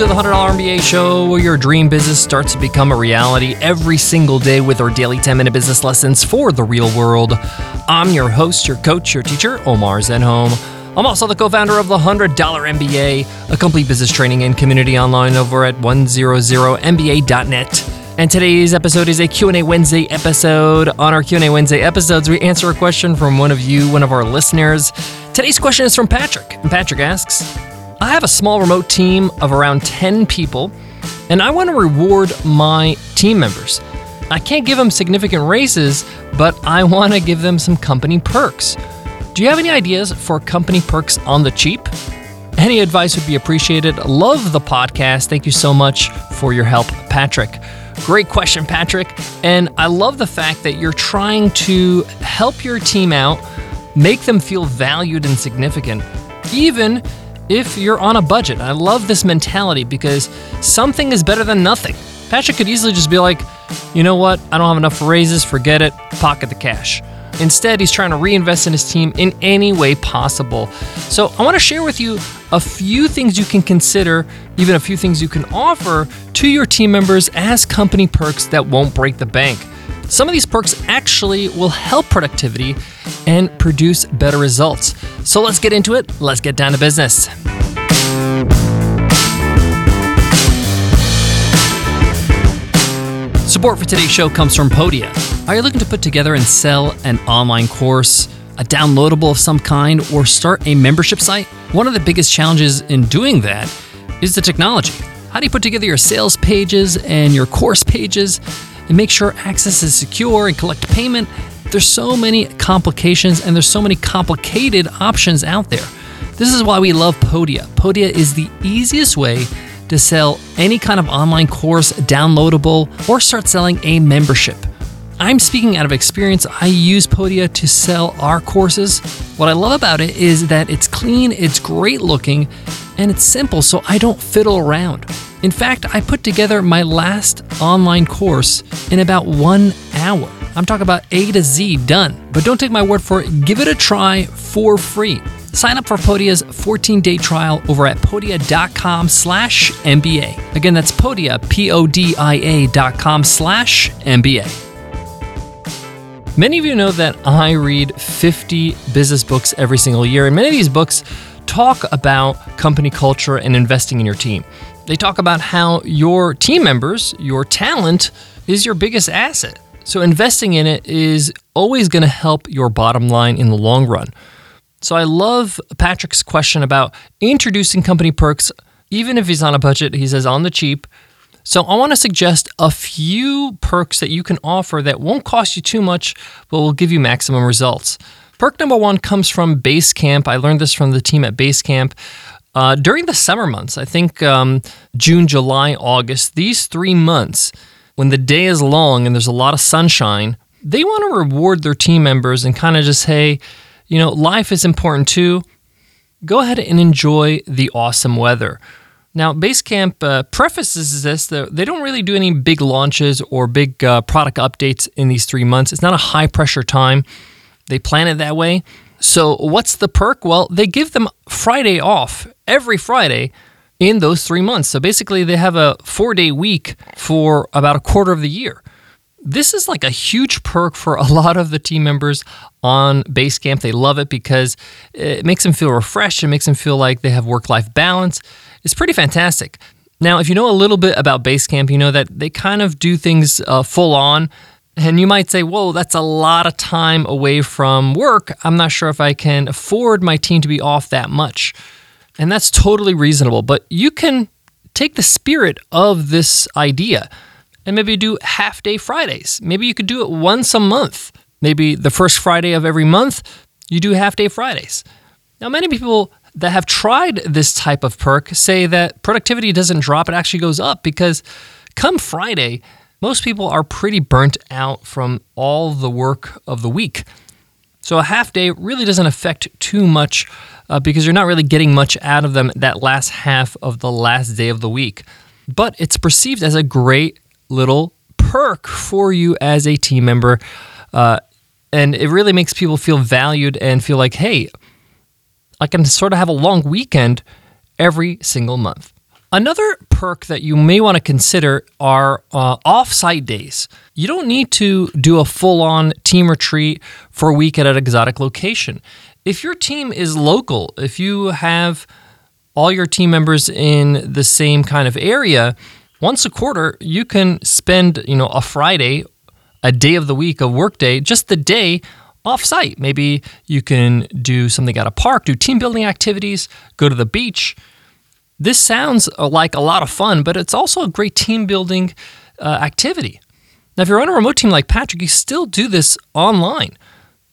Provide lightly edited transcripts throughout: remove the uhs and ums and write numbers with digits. to the $100 MBA show, where your dream business starts to become a reality every single day with our daily 10-minute business lessons for the real world. I'm your host, your coach, your teacher, Omar Zinhome. I'm also the co-founder of the $100 MBA, a complete business training and community online over at 100mba.net. And today's episode is a Q&A Wednesday episode. On our Q&A Wednesday episodes, we answer a question from one of you, one of our listeners. Today's question is from Patrick. And Patrick asks, I have a small remote team of around 10 people, and I want to reward my team members. I can't give them significant raises, but I want to give them some company perks. Do you have any ideas for company perks on the cheap? Any advice would be appreciated. Love the podcast. Thank you so much for your help, Patrick. Great question, Patrick. And I love the fact that you're trying to help your team out, make them feel valued and significant, even if you're on a budget. I love this mentality because something is better than nothing. Patrick could easily just be like, you know what? I don't have enough raises. Forget it. Pocket the cash. Instead, he's trying to reinvest in his team in any way possible. So I want to share with you a few things you can consider, even a few things you can offer to your team members as company perks that won't break the bank. Some of these perks actually will help productivity and produce better results. So let's get into it. Let's get down to business. Support for today's show comes from Podia. Are you looking to put together and sell an online course, a downloadable of some kind, or start a membership site? One of the biggest challenges in doing that is the technology. How do you put together your sales pages and your course pages and make sure access is secure and collect payment? There's so many complications and there's so many complicated options out there. This is why we love Podia. Podia is the easiest way to sell any kind of online course, downloadable, or start selling a membership. I'm speaking out of experience. I use Podia to sell our courses. What I love about it is that it's clean, it's great looking, and it's simple, so I don't fiddle around. In fact, I put together my last online course in about 1 hour. I'm talking about A to Z done. But don't take my word for it. Give it a try for free. Sign up for Podia's 14-day trial over at podia.com/MBA. Again, that's Podia, PODIA.com/MBA. Many of you know that I read 50 business books every single year, and many of these books talk about company culture and investing in your team. They talk about how your team members, your talent, is your biggest asset. So investing in it is always going to help your bottom line in the long run. So I love Patrick's question about introducing company perks, even if he's on a budget, he says on the cheap. So I want to suggest a few perks that you can offer that won't cost you too much, but will give you maximum results. Perk number one comes from Basecamp. I learned this from the team at Basecamp. During the summer months, I think June, July, August, these 3 months, when the day is long and there's a lot of sunshine, they want to reward their team members and kind of just, hey, you know, life is important too. Go ahead and enjoy the awesome weather. Now, Basecamp prefaces this, that they don't really do any big launches or big product updates in these 3 months. It's not a high pressure time. They plan it that way. So what's the perk? Well, they give them Friday off every Friday in those 3 months. So basically they have a 4-day week for about a quarter of the year. This is like a huge perk for a lot of the team members on Basecamp. They love it because it makes them feel refreshed. It makes them feel like they have work-life balance. It's pretty fantastic. Now, if you know a little bit about Basecamp, you know that they kind of do things full on. And you might say, whoa, that's a lot of time away from work. I'm not sure if I can afford my team to be off that much. And that's totally reasonable. But you can take the spirit of this idea and maybe do half-day Fridays. Maybe you could do it once a month. Maybe the first Friday of every month, you do half-day Fridays. Now, many people that have tried this type of perk say that productivity doesn't drop, it actually goes up, because come Friday, most people are pretty burnt out from all the work of the week. So a half-day really doesn't affect too much because you're not really getting much out of them that last half of the last day of the week. But it's perceived as a great little perk for you as a team member. And it really makes people feel valued and feel like, hey, I can sort of have a long weekend every single month. Another perk that you may want to consider are off-site days. You don't need to do a full-on team retreat for a week at an exotic location. If your team is local, if you have all your team members in the same kind of area, once a quarter, you can spend, a Friday, a day of the week, a work day, just the day off-site. Maybe you can do something at a park, do team building activities, go to the beach. This sounds like a lot of fun, but it's also a great team building activity. Now, if you're on a remote team like Patrick, you still do this online.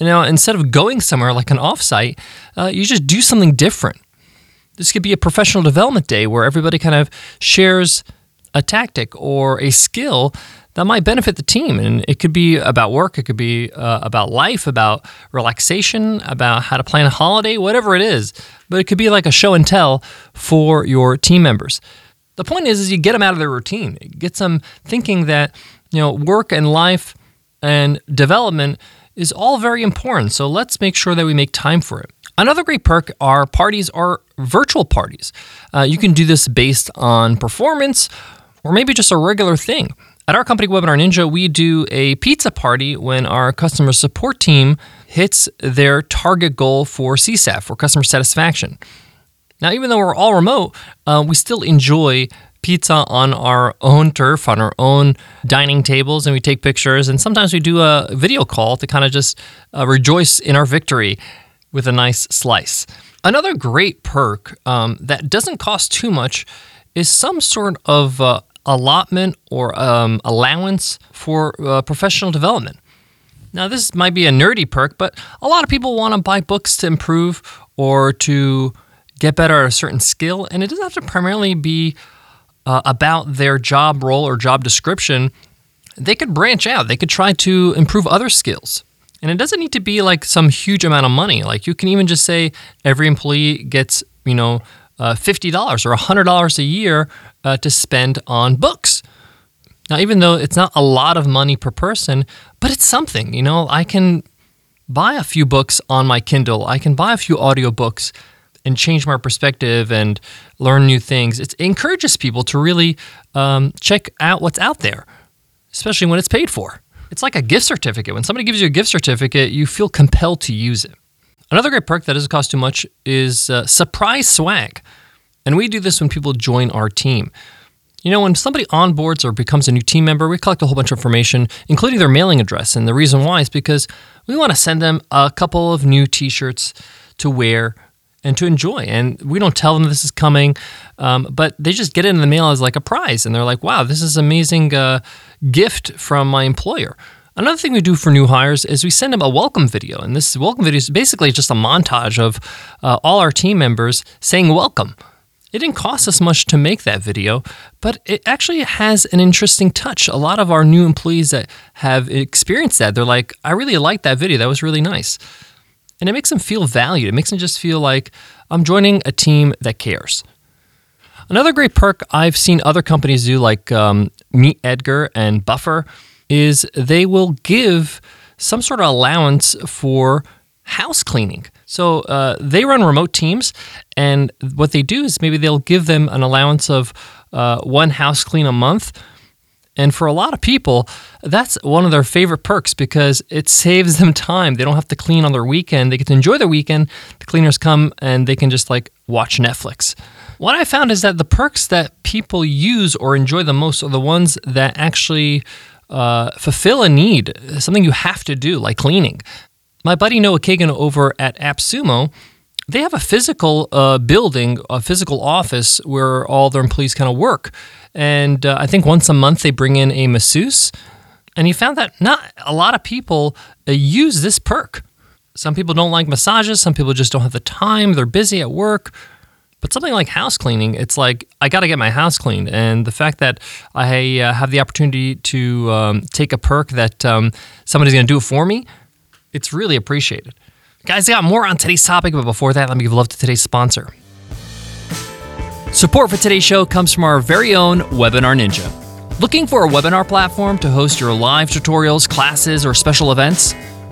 Now, instead of going somewhere like an offsite, you just do something different. This could be a professional development day where everybody kind of shares a tactic or a skill that might benefit the team. And it could be about work, it could be about life, about relaxation, about how to plan a holiday, whatever it is. But it could be like a show and tell for your team members. The point is you get them out of their routine. It gets them thinking that, work and life and development is all very important. So let's make sure that we make time for it. Another great perk are parties or virtual parties. You can do this based on performance or maybe just a regular thing. At our company, Webinar Ninja, we do a pizza party when our customer support team hits their target goal for CSAT, for customer satisfaction. Now, even though we're all remote, we still enjoy pizza on our own turf, on our own dining tables, and we take pictures. And sometimes we do a video call to kind of just rejoice in our victory with a nice slice. Another great perk that doesn't cost too much is some sort of allotment or allowance for professional development. Now, this might be a nerdy perk, but a lot of people want to buy books to improve or to get better at a certain skill, and it doesn't have to primarily be about their job role or job description. They could branch out. They could try to improve other skills. And it doesn't need to be like some huge amount of money. Like you can even just say every employee gets, $50 or $100 a year to spend on books. Now, even though it's not a lot of money per person, but it's something, I can buy a few books on my Kindle. I can buy a few audiobooks and change my perspective and learn new things. It encourages people to really check out what's out there, especially when it's paid for. It's like a gift certificate. When somebody gives you a gift certificate, you feel compelled to use it. Another great perk that doesn't cost too much is surprise swag. And we do this when people join our team. When somebody onboards or becomes a new team member, we collect a whole bunch of information, including their mailing address. And the reason why is because we want to send them a couple of new t-shirts to wear and to enjoy. And we don't tell them this is coming, but they just get it in the mail as like a prize. And they're like, wow, this is an amazing gift from my employer. Another thing we do for new hires is we send them a welcome video. And this welcome video is basically just a montage of all our team members saying welcome. It didn't cost us much to make that video, but it actually has an interesting touch. A lot of our new employees that have experienced that, they're like, I really liked that video. That was really nice. And it makes them feel valued. It makes them just feel like I'm joining a team that cares. Another great perk I've seen other companies do, like MeetEdgar and Buffer, is they will give some sort of allowance for house cleaning. So they run remote teams, and what they do is maybe they'll give them an allowance of one house clean a month. And for a lot of people, that's one of their favorite perks because it saves them time. They don't have to clean on their weekend. They get to enjoy their weekend. The cleaners come and they can just watch Netflix. What I found is that the perks that people use or enjoy the most are the ones that actually fulfill a need, something you have to do, like cleaning. My buddy Noah Kagan over at AppSumo, they have a physical building, a physical office where all their employees kind of work. And I think once a month they bring in a masseuse. And he found that not a lot of people use this perk. Some people don't like massages. Some people just don't have the time. They're busy at work. But something like house cleaning, it's like, I got to get my house cleaned. And the fact that I have the opportunity to take a perk that somebody's going to do it for me, it's really appreciated. Guys, I got more on today's topic, but before that, let me give love to today's sponsor. Support for today's show comes from our very own Webinar Ninja. Looking for a webinar platform to host your live tutorials, classes, or special events?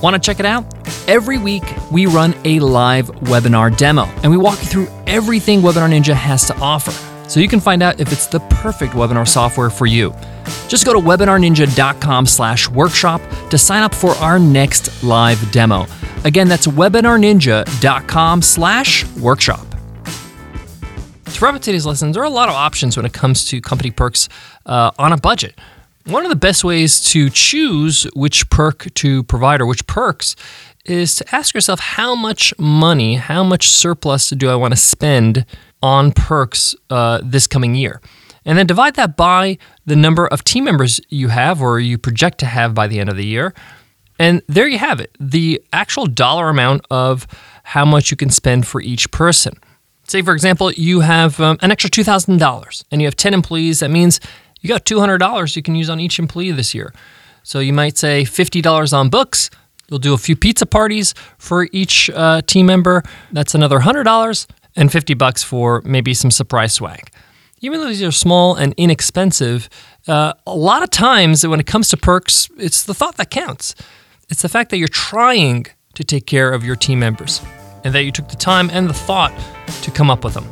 Want to check it out? Every week, we run a live webinar demo and we walk you through everything Webinar Ninja has to offer, so you can find out if it's the perfect webinar software for you. Just go to webinarninja.com/workshop to sign up for our next live demo. Again, that's webinarninja.com/workshop. To wrap up today's lesson, there are a lot of options when it comes to company perks on a budget. One of the best ways to choose which perk to provide or which perks is to ask yourself, how much money, how much surplus do I want to spend on perks this coming year? And then divide that by the number of team members you have or you project to have by the end of the year. And there you have it, the actual dollar amount of how much you can spend for each person. Say, for example, you have an extra $2,000 and you have 10 employees. That means you got $200 you can use on each employee this year. So you might say $50 on books. You'll do a few pizza parties for each team member. That's another $100 and $50 for maybe some surprise swag. Even though these are small and inexpensive, a lot of times when it comes to perks, it's the thought that counts. It's the fact that you're trying to take care of your team members and that you took the time and the thought to come up with them.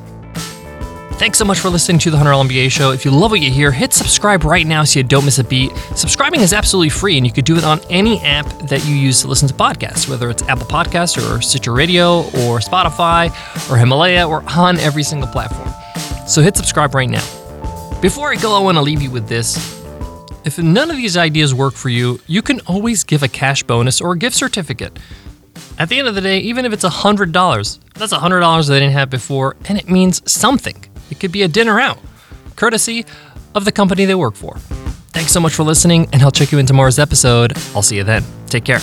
Thanks so much for listening to The $100 MBA Show. If you love what you hear, hit subscribe right now so you don't miss a beat. Subscribing is absolutely free, and you can do it on any app that you use to listen to podcasts, whether it's Apple Podcasts or Stitcher Radio or Spotify or Himalaya or on every single platform. So hit subscribe right now. Before I go, I want to leave you with this. If none of these ideas work for you, you can always give a cash bonus or a gift certificate. At the end of the day, even if it's $100, that's $100 they didn't have before, and it means something. It could be a dinner out, courtesy of the company they work for. Thanks so much for listening, and I'll check you in tomorrow's episode. I'll see you then. Take care.